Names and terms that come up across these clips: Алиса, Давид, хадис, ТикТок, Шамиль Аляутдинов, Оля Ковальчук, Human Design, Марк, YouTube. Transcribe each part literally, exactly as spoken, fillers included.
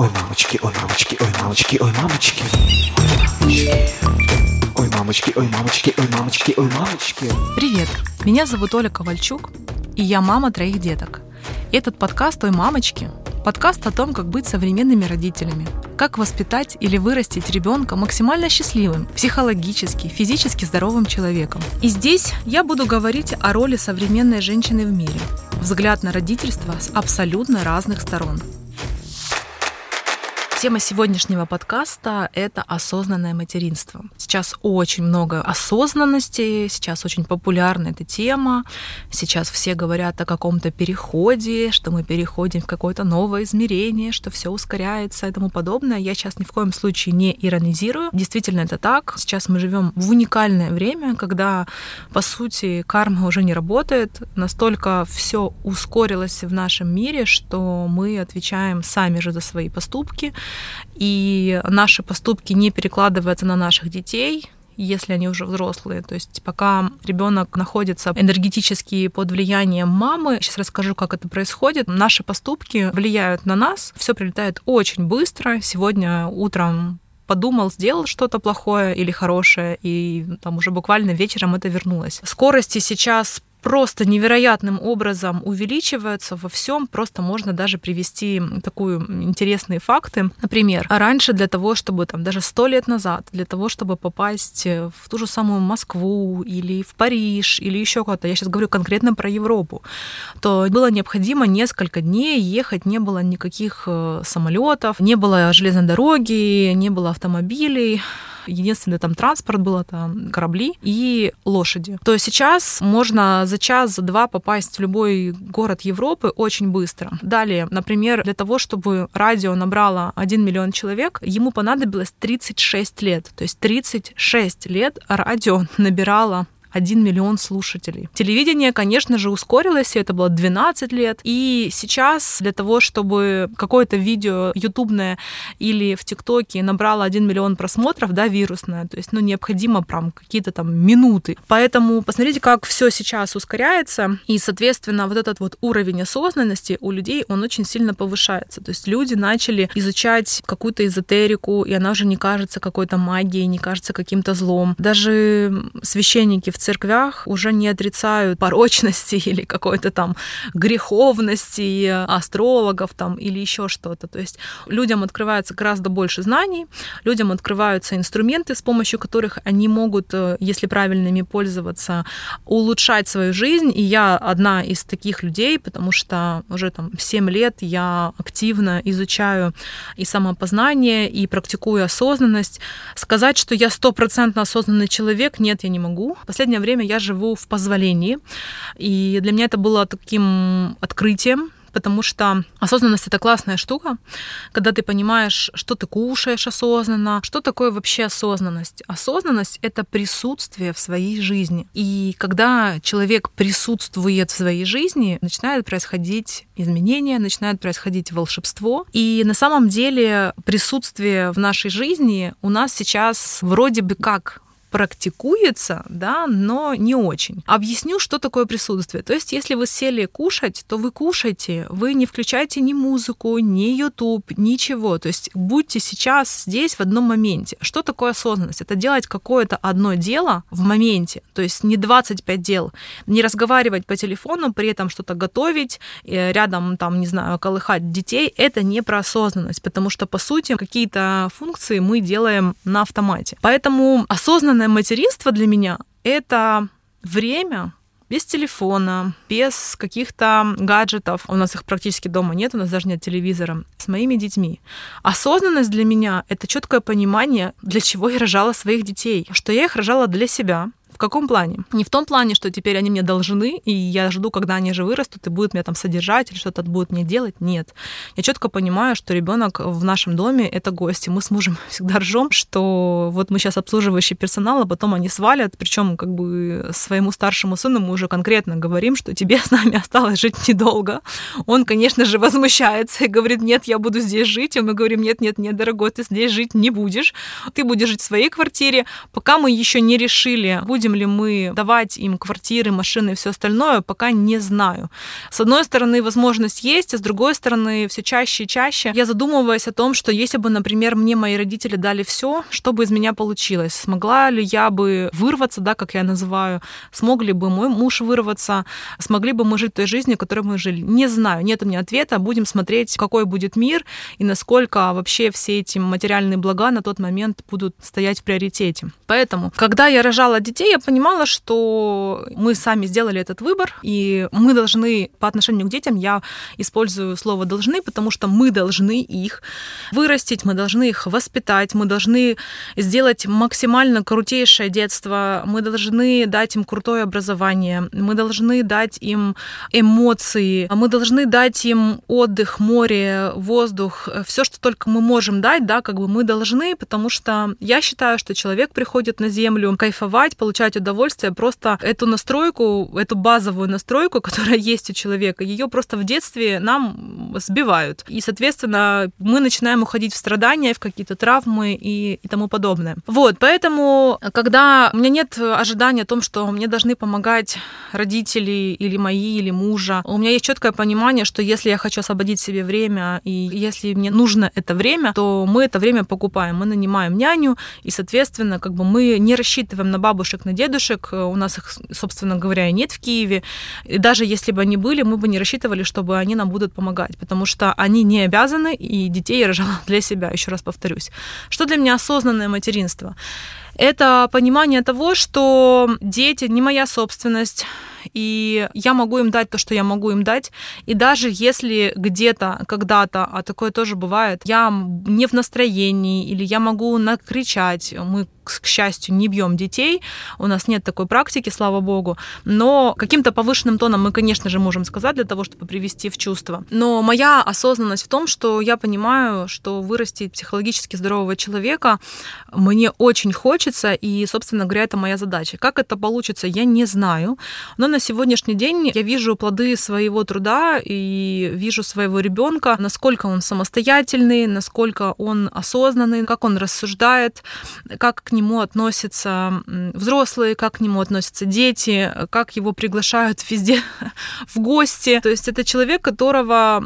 Ой, мамочки, ой, мамочки, ой, мамочки, ой, мамочки. Ой, мамочки, ой, мамочки, ой, мамочки, ой, мамочки. Привет, меня зовут Оля Ковальчук, и я мама троих деток. Этот подкаст «Ой, мамочки» — подкаст о том, как быть современными родителями, как воспитать или вырастить ребенка максимально счастливым, психологически, физически здоровым человеком. И здесь я буду говорить о роли современной женщины в мире, взгляд на родительство с абсолютно разных сторон. Тема сегодняшнего подкаста – это осознанное материнство. Сейчас очень много осознанности, сейчас очень популярна эта тема. Сейчас все говорят о каком-то переходе, что мы переходим в какое-то новое измерение, что все ускоряется и тому подобное. Я сейчас ни в коем случае не иронизирую. Действительно, это так. Сейчас мы живем в уникальное время, когда, по сути, карма уже не работает. Настолько все ускорилось в нашем мире, что мы отвечаем сами же за свои поступки. И наши поступки не перекладываются на наших детей, если они уже взрослые. То есть пока ребенок находится энергетически под влиянием мамы, сейчас расскажу, как это происходит, наши поступки влияют на нас, все прилетает очень быстро. Сегодня утром подумал, сделал что-то плохое или хорошее, и там уже буквально вечером это вернулось. Скорости сейчас просто невероятным образом увеличиваются во всем. Просто можно даже привести такую интересные факты. Например, раньше для того, чтобы там даже сто лет назад, для того, чтобы попасть в ту же самую Москву или в Париж или еще куда-то, я сейчас говорю конкретно про Европу, то было необходимо несколько дней ехать, не было никаких самолетов, не было железной дороги, не было автомобилей. Единственный там транспорт был, это корабли и лошади. То сейчас можно за час, за два попасть в любой город Европы очень быстро. Далее, например, для того, чтобы радио набрало один миллион человек, ему понадобилось тридцать шесть лет. То есть тридцать шесть лет радио набирало один миллион слушателей. Телевидение, конечно же, ускорилось, и это было двенадцать лет. И сейчас для того, чтобы какое-то видео ютубное или в ТикТоке набрало один миллион просмотров, да, вирусное, то есть, ну, необходимо прям какие-то там минуты. Поэтому посмотрите, как все сейчас ускоряется, и, соответственно, вот этот вот уровень осознанности у людей, он очень сильно повышается. То есть люди начали изучать какую-то эзотерику, и она уже не кажется какой-то магией, не кажется каким-то злом. Даже священники в церквях уже не отрицают порочности или какой-то там греховности астрологов там или еще что-то. То есть людям открывается гораздо больше знаний, людям открываются инструменты, с помощью которых они могут, если правильно ими пользоваться, улучшать свою жизнь. И я одна из таких людей, потому что уже там семь лет я активно изучаю и самопознание, и практикую осознанность. Сказать, что я стопроцентно осознанный человек, нет, я не могу. Последний В последнее время я живу в позволении, и для меня это было таким открытием, потому что осознанность — это классная штука, когда ты понимаешь, что ты кушаешь осознанно. Что такое вообще осознанность? Осознанность — это присутствие в своей жизни. И когда человек присутствует в своей жизни, начинает происходить изменения, начинает происходить волшебство. И на самом деле присутствие в нашей жизни у нас сейчас вроде бы как практикуется, да, но не очень. Объясню, что такое присутствие. То есть, если вы сели кушать, то вы кушаете, вы не включаете ни музыку, ни YouTube, ничего. То есть, будьте сейчас здесь в одном моменте. Что такое осознанность? Это делать какое-то одно дело в моменте. То есть, не двадцать пять дел. Не разговаривать по телефону, при этом что-то готовить, рядом, там, не знаю, колыхать детей. Это не про осознанность, потому что, по сути, какие-то функции мы делаем на автомате. Поэтому осознанность материнство для меня — это время без телефона, без каких-то гаджетов. У нас их практически дома нет, у нас даже нет телевизора. С моими детьми. Осознанность для меня — это четкое понимание, для чего я рожала своих детей. Что я их рожала для себя. В каком плане? Не в том плане, что теперь они мне должны, и я жду, когда они же вырастут и будут меня там содержать или что-то будут мне делать. Нет. Я четко понимаю, что ребенок в нашем доме — это гости. Мы с мужем всегда ржем, что вот мы сейчас обслуживающий персонал, а потом они свалят. Причем как бы своему старшему сыну мы уже конкретно говорим, что тебе с нами осталось жить недолго. Он, конечно же, возмущается и говорит: нет, я буду здесь жить. И мы говорим: нет, нет, нет, дорогой, ты здесь жить не будешь. Ты будешь жить в своей квартире. Пока мы еще не решили, будем будем ли мы давать им квартиры, машины и все остальное, пока не знаю. С одной стороны, возможность есть, а с другой стороны, все чаще и чаще я задумываюсь о том, что если бы, например, мне мои родители дали все, что бы из меня получилось? Смогла ли я бы вырваться, да, как я называю? Смог ли бы мой муж вырваться? Смогли бы мы жить той жизнью, которой мы жили? Не знаю, нет у меня ответа. Будем смотреть, какой будет мир и насколько вообще все эти материальные блага на тот момент будут стоять в приоритете. Поэтому, когда я рожала детей, я понимала, что мы сами сделали этот выбор, и мы должны по отношению к детям, я использую слово «должны», потому что мы должны их вырастить, мы должны их воспитать, мы должны сделать максимально крутейшее детство, мы должны дать им крутое образование, мы должны дать им эмоции, мы должны дать им отдых, море, воздух, все, что только мы можем дать, да, как бы мы должны, потому что я считаю, что человек приходит на землю кайфовать, получать удовольствие, просто эту настройку, эту базовую настройку, которая есть у человека, ее просто в детстве нам сбивают. И, соответственно, мы начинаем уходить в страдания, в какие-то травмы и, и тому подобное. Вот, поэтому, когда у меня нет ожидания о том, что мне должны помогать родители или мои, или мужа, у меня есть четкое понимание, что если я хочу освободить себе время, и если мне нужно это время, то мы это время покупаем, мы нанимаем няню, и, соответственно, как бы мы не рассчитываем на бабушек, на дедушек, у нас их, собственно говоря, и нет в Киеве, и даже если бы они были, мы бы не рассчитывали, чтобы они нам будут помогать, потому что они не обязаны, и детей я рожала для себя, еще раз повторюсь. Что для меня осознанное материнство? Это понимание того, что дети не моя собственность, и я могу им дать то, что я могу им дать. И даже если где-то, когда-то, а такое тоже бывает, я не в настроении или я могу накричать, мы, к счастью, не бьем детей, у нас нет такой практики, слава богу, но каким-то повышенным тоном мы, конечно же, можем сказать для того, чтобы привести в чувство. Но моя осознанность в том, что я понимаю, что вырастить психологически здорового человека мне очень хочется, и, собственно говоря, это моя задача. Как это получится, я не знаю, но на сегодняшний день я вижу плоды своего труда и вижу своего ребенка, насколько он самостоятельный, насколько он осознанный, как он рассуждает, как к нему относятся взрослые, как к нему относятся дети, как его приглашают везде в гости. То есть это человек, которого...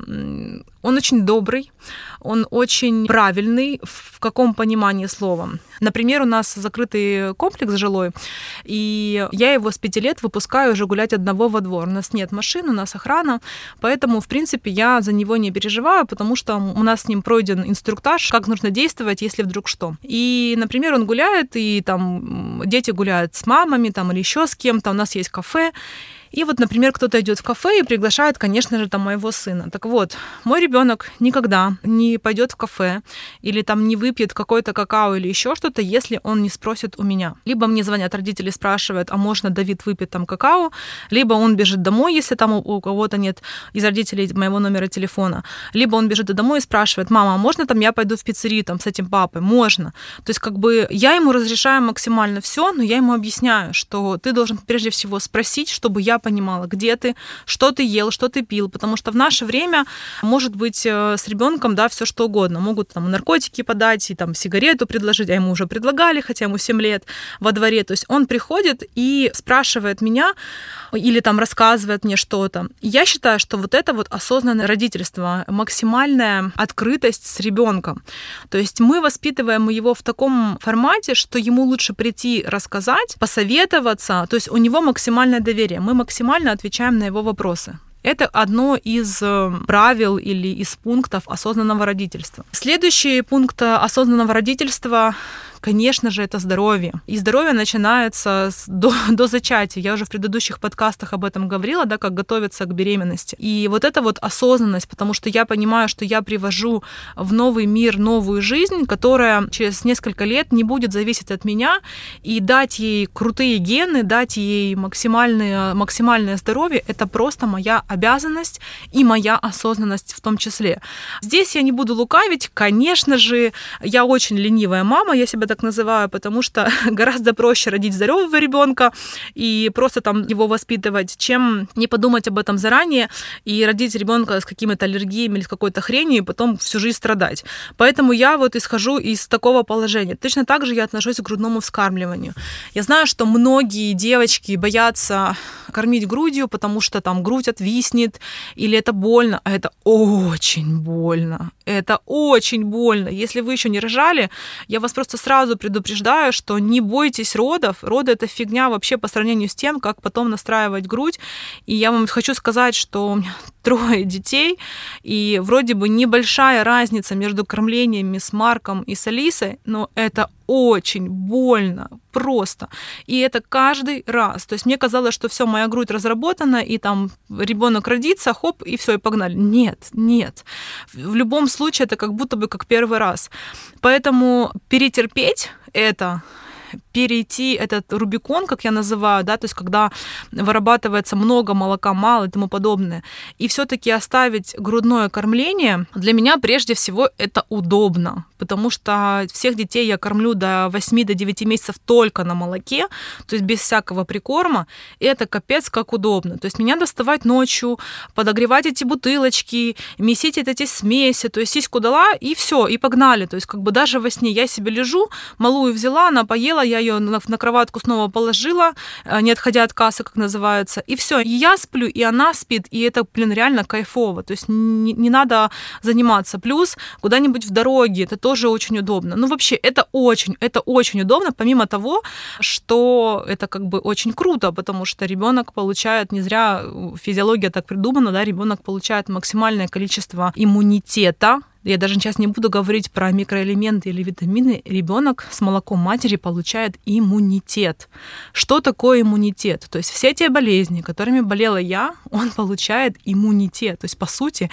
Он очень добрый, он очень правильный, в каком понимании слова. Например, у нас закрытый комплекс жилой, и я его с пяти лет выпускаю уже гулять одного во двор. У нас нет машин, у нас охрана, поэтому, в принципе, я за него не переживаю, потому что у нас с ним пройден инструктаж, как нужно действовать, если вдруг что. И, например, он гуляет, и там дети гуляют с мамами там, или еще с кем-то, у нас есть кафе. И вот, например, кто-то идет в кафе и приглашает, конечно же, там моего сына. Так вот, мой ребенок никогда не пойдет в кафе или там не выпьет какой-то какао или еще что-то, если он не спросит у меня. Либо мне звонят родители, спрашивают, а можно Давид выпьет там какао, либо он бежит домой, если там у кого-то нет из родителей моего номера телефона, либо он бежит домой и спрашивает, мама, а можно там я пойду в пиццерию там с этим папой? Можно. То есть как бы я ему разрешаю максимально все, но я ему объясняю, что ты должен прежде всего спросить, чтобы я понимала, где ты, что ты ел, что ты пил, потому что в наше время может быть с ребенком, да, все что угодно. Могут там наркотики подать и там сигарету предложить, а ему уже предлагали, хотя ему семь лет во дворе. То есть он приходит и спрашивает меня или там рассказывает мне что-то. Я считаю, что вот это вот осознанное родительство, максимальная открытость с ребенком. То есть мы воспитываем его в таком формате, что ему лучше прийти рассказать, посоветоваться, то есть у него максимальное доверие. Мы максимально максимально отвечаем на его вопросы. Это одно из правил или из пунктов осознанного родительства. Следующий пункт осознанного родительства, конечно же, это здоровье. И здоровье начинается с, до, до зачатия. Я уже в предыдущих подкастах об этом говорила, да, как готовиться к беременности. И вот это вот осознанность, потому что я понимаю, что я привожу в новый мир новую жизнь, которая через несколько лет не будет зависеть от меня, и дать ей крутые гены, дать ей максимальное, максимальное здоровье, это просто моя обязанность и моя осознанность в том числе. Здесь я не буду лукавить, конечно же, я очень ленивая мама, я себя так называю, потому что гораздо проще родить здорового ребенка и просто там его воспитывать, чем не подумать об этом заранее и родить ребенка с какими-то аллергиями или с какой-то хренью, и потом всю жизнь страдать. Поэтому я вот исхожу из такого положения. Точно так же я отношусь к грудному вскармливанию. Я знаю, что многие девочки боятся кормить грудью, потому что там грудь отвиснет, или это больно. А это очень больно. Это очень больно. Если вы еще не рожали, я вас просто сразу предупреждаю, что не бойтесь родов. Роды — это фигня вообще по сравнению с тем, как потом настраивать грудь. И я вам хочу сказать, что у меня трое детей, и вроде бы небольшая разница между кормлениями с Марком и с Алисой, но это очень больно, просто. И это каждый раз. То есть мне казалось, что все, моя грудь разработана, и там ребенок родится, хоп, и все, и погнали. Нет, нет. В любом случае это как будто бы как первый раз. Поэтому перетерпеть это... перейти этот рубикон, как я называю, да, то есть когда вырабатывается много молока, мало и тому подобное, и все-таки оставить грудное кормление, для меня прежде всего это удобно, потому что всех детей я кормлю до восьми до девяти месяцев только на молоке, то есть без всякого прикорма, и это капец как удобно. То есть меня доставать ночью, подогревать эти бутылочки, месить эти смеси, то есть сиську дала, и все, и погнали. То есть как бы даже во сне я себе лежу, малую взяла, она поела, я ее на кроватку снова положила, не отходя от кассы, как называется, и все. И я сплю, и она спит, и это, блин, реально кайфово. То есть не, не надо заниматься. Плюс куда-нибудь в дороге, это тоже очень удобно. Ну вообще, это очень, это очень удобно, помимо того, что это как бы очень круто, потому что ребенок получает, не зря физиология так придумана, да, ребенок получает максимальное количество иммунитета. Я даже сейчас не буду говорить про микроэлементы или витамины. Ребенок с молоком матери получает иммунитет. Что такое иммунитет? То есть все те болезни, которыми болела я, он получает иммунитет. То есть, по сути,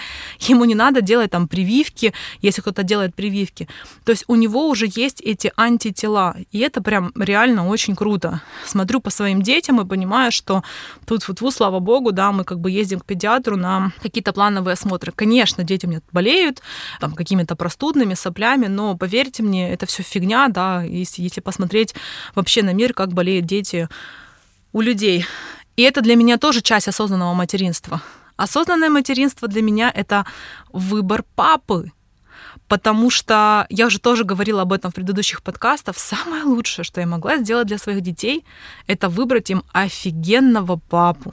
ему не надо делать там прививки, если кто-то делает прививки. То есть у него уже есть эти антитела. И это прям реально очень круто. Смотрю по своим детям и понимаю, что тут, фу-фу, слава богу, да, мы как бы ездим к педиатру на какие-то плановые осмотры. Конечно, дети у меня болеют, там, какими-то простудными, соплями, но, поверьте мне, это все фигня, да, если, если посмотреть вообще на мир, как болеют дети у людей. И это для меня тоже часть осознанного материнства. Осознанное материнство для меня — это выбор папы, потому что, я уже тоже говорила об этом в предыдущих подкастах, самое лучшее, что я могла сделать для своих детей, это выбрать им офигенного папу,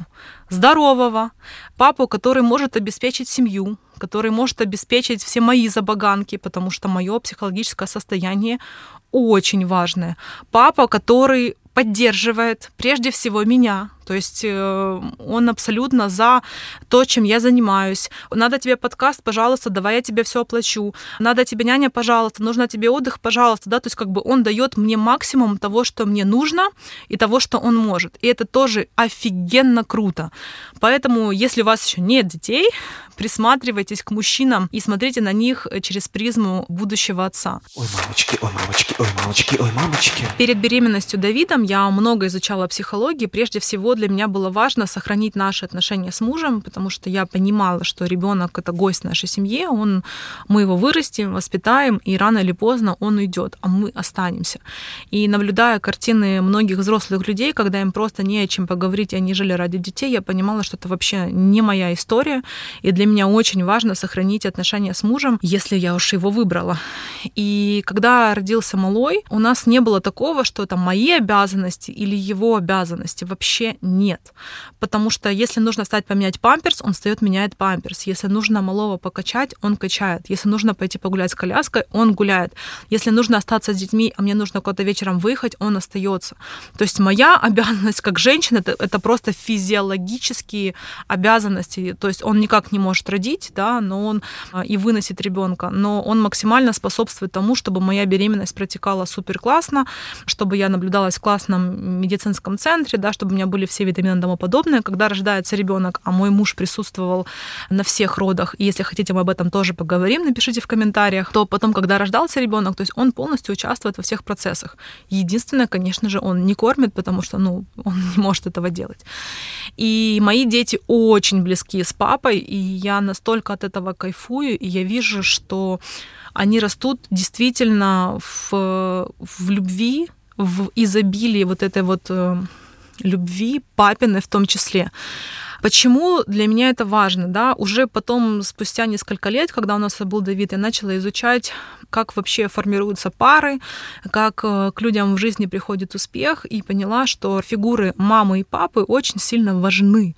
здорового, папу, который может обеспечить семью, который может обеспечить все мои забаганки, потому что мое психологическое состояние очень важное. Папа, который поддерживает прежде всего меня, то есть он абсолютно за то, чем я занимаюсь. Надо тебе подкаст, пожалуйста, давай я тебе все оплачу. Надо тебе няня, пожалуйста, нужно тебе отдых, пожалуйста. Да? То есть как бы он дает мне максимум того, что мне нужно, и того, что он может. И это тоже офигенно круто. Поэтому, если у вас еще нет детей, присматривайтесь к мужчинам и смотрите на них через призму будущего отца. Ой, мамочки, ой, мамочки, ой, мамочки, ой, мамочки. Перед беременностью Давидом я много изучала психологии. Прежде всего, для меня было важно сохранить наши отношения с мужем, потому что я понимала, что ребенок — это гость нашей семьи, он, мы его вырастим, воспитаем, и рано или поздно он уйдет, а мы останемся. И наблюдая картины многих взрослых людей, когда им просто не о чем поговорить, и они жили ради детей, я понимала, что это вообще не моя история, и для меня очень важно сохранить отношения с мужем, если я уж его выбрала. И когда родился малой, у нас не было такого, что это мои обязанности или его обязанности. Вообще нет. Потому что если нужно встать поменять памперс, он встает, меняет памперс. Если нужно малого покачать, он качает. Если нужно пойти погулять с коляской, он гуляет. Если нужно остаться с детьми, а мне нужно куда-то вечером выехать, он остается. То есть моя обязанность как женщина — это, это просто физиологические обязанности. То есть он никак не может родить, да, но он и выносит ребенка, но он максимально способствует тому, чтобы моя беременность протекала супер классно, чтобы я наблюдалась в классном медицинском центре, да, чтобы у меня были все витамины и тому подобное. Когда рождается ребенок, а мой муж присутствовал на всех родах, и если хотите, мы об этом тоже поговорим, напишите в комментариях, то потом, когда рождался ребенок, то есть он полностью участвует во всех процессах. Единственное, конечно же, он не кормит, потому что, ну, он не может этого делать. И мои дети очень близки с папой, и я настолько от этого кайфую, и я вижу, что они растут действительно в, в любви, в изобилии вот этой вот любви, папиной в том числе. Почему для меня это важно? Да? Уже потом, спустя несколько лет, когда у нас был Давид, я начала изучать, как вообще формируются пары, как к людям в жизни приходит успех, и поняла, что фигуры мамы и папы очень сильно важны.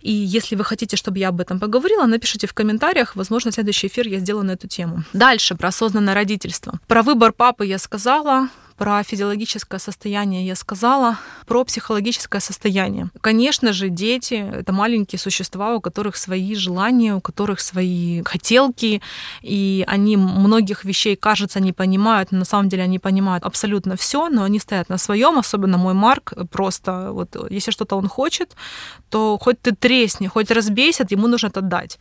И если вы хотите, чтобы я об этом поговорила, напишите в комментариях. Возможно, следующий эфир я сделаю на эту тему. Дальше, про осознанное родительство. Про выбор папы я сказала, про физиологическое состояние я сказала, про психологическое состояние. Конечно же, дети — это маленькие существа, у которых свои желания, у которых свои хотелки, и они многих вещей, кажется, не понимают, но на самом деле они понимают абсолютно все, но они стоят на своем, особенно мой Марк, просто вот если что-то он хочет, то хоть ты тресни, хоть разбейся, ему нужно это дать.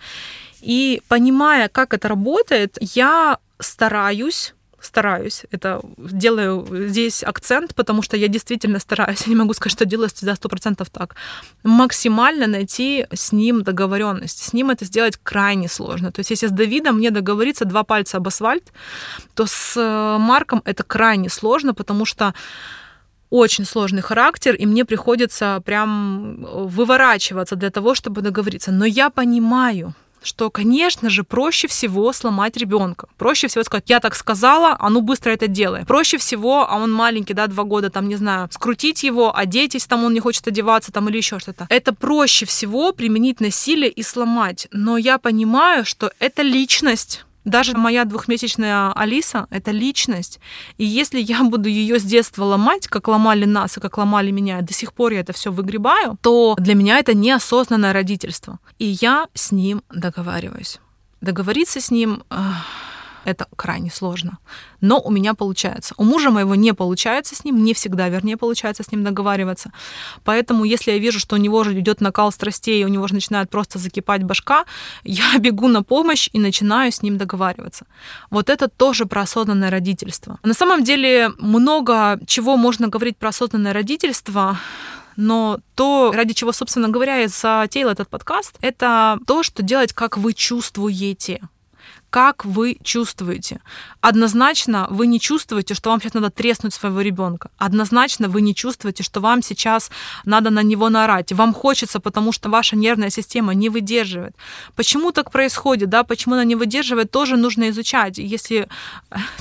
И понимая, как это работает, я стараюсь Стараюсь, это делаю здесь акцент, потому что я действительно стараюсь, я не могу сказать, что делаю всегда сто процентов так, максимально найти с ним договоренность. С ним это сделать крайне сложно. То есть если с Давидом мне договориться два пальца об асфальт, то с Марком это крайне сложно, потому что очень сложный характер, и мне приходится прям выворачиваться для того, чтобы договориться. Но я понимаю, что, конечно же, проще всего сломать ребенка. Проще всего сказать, я так сказала, а ну быстро это делай. Проще всего, а он маленький, да, два года, там, не знаю, скрутить его, одеть, там он не хочет одеваться, там или еще что-то. Это проще всего применить насилие и сломать. Но я понимаю, что это личность. Даже моя двухмесячная Алиса — это личность. И если я буду ее с детства ломать, как ломали нас и как ломали меня, до сих пор я это все выгребаю, то для меня это неосознанное родительство. И я с ним договариваюсь. Договориться с ним — это крайне сложно. Но у меня получается. У мужа моего не получается с ним, не всегда, вернее, получается с ним договариваться. Поэтому, если я вижу, что у него же идет накал страстей, у него же начинает просто закипать башка, я бегу на помощь и начинаю с ним договариваться. Вот это тоже про осознанное родительство. На самом деле, много чего можно говорить про осознанное родительство, но то, ради чего, собственно говоря, я затеяла этот подкаст, это то, что делать, как вы чувствуете. Как вы чувствуете? Однозначно вы не чувствуете, что вам сейчас надо треснуть своего ребенка. Однозначно вы не чувствуете, что вам сейчас надо на него наорать. Вам хочется, потому что ваша нервная система не выдерживает. Почему так происходит? Да? Почему она не выдерживает? Тоже нужно изучать. Если,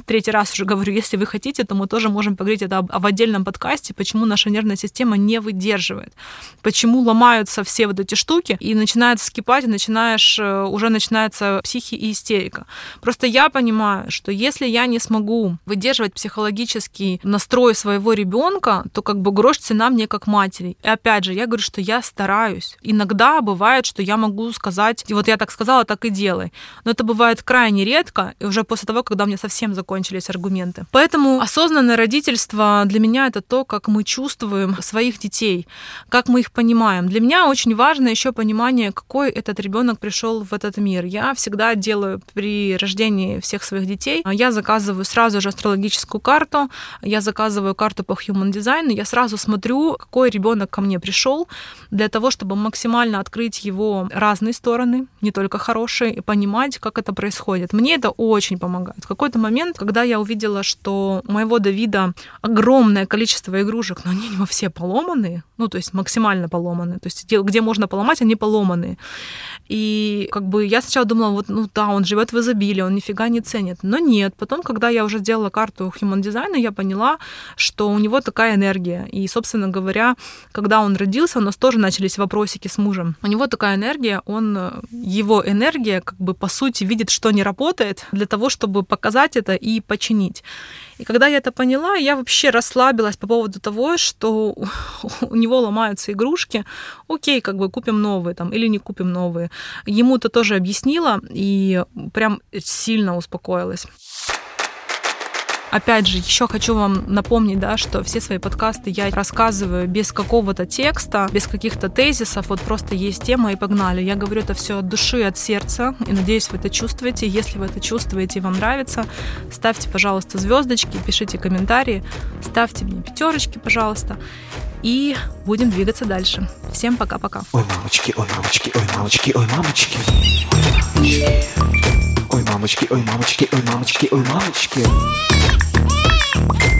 третий раз уже говорю, если вы хотите, то мы тоже можем поговорить это в отдельном подкасте, почему наша нервная система не выдерживает. Почему ломаются все вот эти штуки и начинает вскипать, и начинаешь, уже начинается психи и истерика. Просто я понимаю, что если я не смогу выдерживать психологический настрой своего ребенка, то как бы грош цена мне как матери. И опять же, я говорю, что я стараюсь. Иногда бывает, что я могу сказать, вот я так сказала, так и делай. Но это бывает крайне редко, и уже после того, когда у меня совсем закончились аргументы. Поэтому осознанное родительство для меня это то, как мы чувствуем своих детей, как мы их понимаем. Для меня очень важно еще понимание, какой этот ребенок пришел в этот мир. Я всегда делаю при рождении всех своих детей, я заказываю сразу же астрологическую карту, я заказываю карту по Human Design, я сразу смотрю, какой ребенок ко мне пришел, для того, чтобы максимально открыть его разные стороны, не только хорошие, и понимать, как это происходит. Мне это очень помогает. В какой-то момент, когда я увидела, что у моего Давида огромное количество игрушек, но они не все поломаны, ну, то есть максимально поломаны, то есть где можно поломать, они поломаны. И как бы я сначала думала, вот, ну да, он живет в изобилии, он нифига не ценит. Но нет. Потом, когда я уже делала карту Human Design, я поняла, что у него такая энергия. И, собственно говоря, когда он родился, у нас тоже начались вопросики с мужем. У него такая энергия, он, его энергия, как бы, по сути, видит, что не работает, для того, чтобы показать это и починить. И когда я это поняла, я вообще расслабилась по поводу того, что у него ломаются игрушки. Окей, как бы купим новые там, или не купим новые. Ему это тоже объяснила, и прям сильно успокоилась. Опять же, еще хочу вам напомнить, да, что все свои подкасты я рассказываю без какого-то текста, без каких-то тезисов, вот просто есть тема и погнали. Я говорю это все от души, от сердца, и надеюсь, вы это чувствуете. Если вы это чувствуете и вам нравится, ставьте, пожалуйста, звездочки, пишите комментарии, ставьте мне пятерочки, пожалуйста, и будем двигаться дальше. Всем пока-пока. Ой, мамочки, ой, мамочки, ой, мамочки, ой, мамочки. Ой, мамочки. Ой, мамочки. мамочки, ой, мамочки, ой, мамочки, ой, мамочки.